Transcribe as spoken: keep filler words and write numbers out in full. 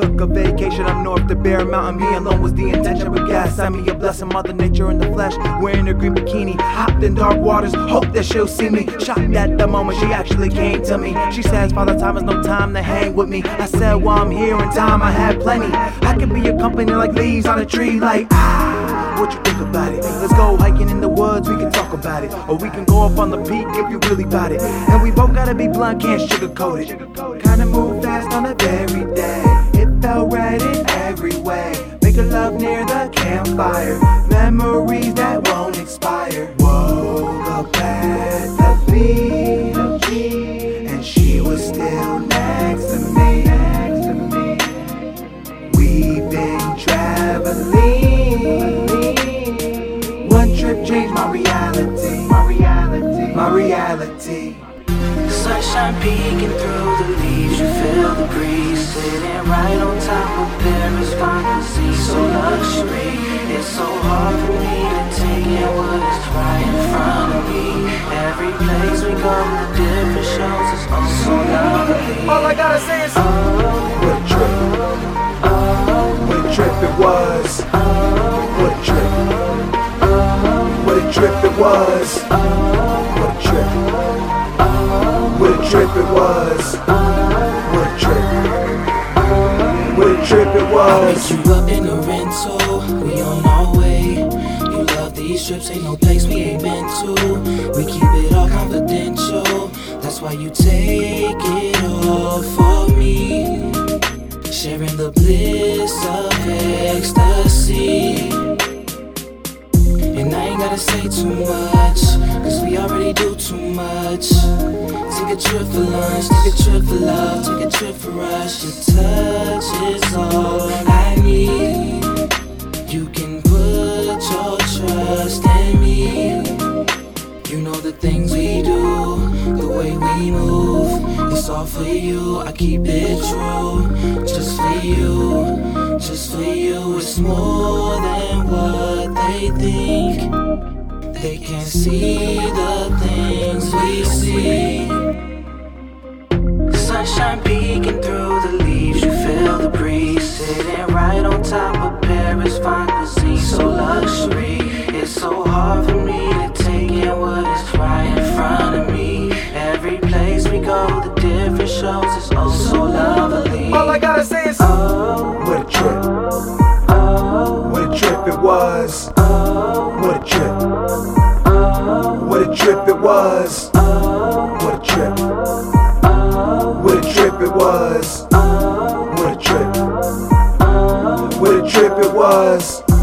took a vacation up north to Bear Mountain. Me alone was the intention, but God signed me a blessing. Mother Nature in the flesh, wearing a green bikini. Hopped in dark waters, hope that she'll see me. Shocked at the moment she actually came to me. She says, Father, time is no time to hang with me. I said, while I'm here in time, I had plenty. I could be your company like leaves on a tree, like ah, what you think about it? Let's go hiking in the woods, we can talk about it. Or we can go up on the peak if you really bout it. And we both gotta be blunt, can't sugarcoat it. Kinda move fast on a very day. It felt right in every way. Make a love near the campfire. Memories that won't expire. Whoa, look at the beach. And she was still next to me. We've been traveling. One trip changed my reality. My reality. My reality. Sunshine peeking through the leaves, you feel the breeze. Sitting right on top of Paris, fantasy, so luxury. It's so hard for me to take in what is right in front of me. Every place we go, the different shows is oh so lovely. All I gotta say is, oh, what a trip. Oh, what a trip it was. Oh, what a trip. Oh, what a trip it was. Oh, what a trip. Oh, what a trip it was. What a trip. What a trip it was. I pick you up in a rental, we on our way. You love these trips, ain't no place we ain't meant to. We keep it all confidential, that's why you take it all for me. Sharing the bliss of ecstasy. And I ain't gotta say too much, cause we already do too much. Take a trip for lunch, take a trip for love, take a trip for us. Your touch is all I need. You can put your trust in me. You know the things we do, the way we move. It's all for you, I keep it true. Just for you, just for you. It's more than what they think. They can't see the things we see. Sunshine peeking through the leaves, you feel the breeze. Sitting right on top of Paris, fine cuisine, so luxury. It's so hard for me to take in what is right in front of me. Every place we go, the different shows is oh so lovely. All I gotta say is, oh, what a trip. Oh, what a trip it was. Oh, what a trip. What a trip it was. What a trip. What a trip it was. What a trip. What a trip it was.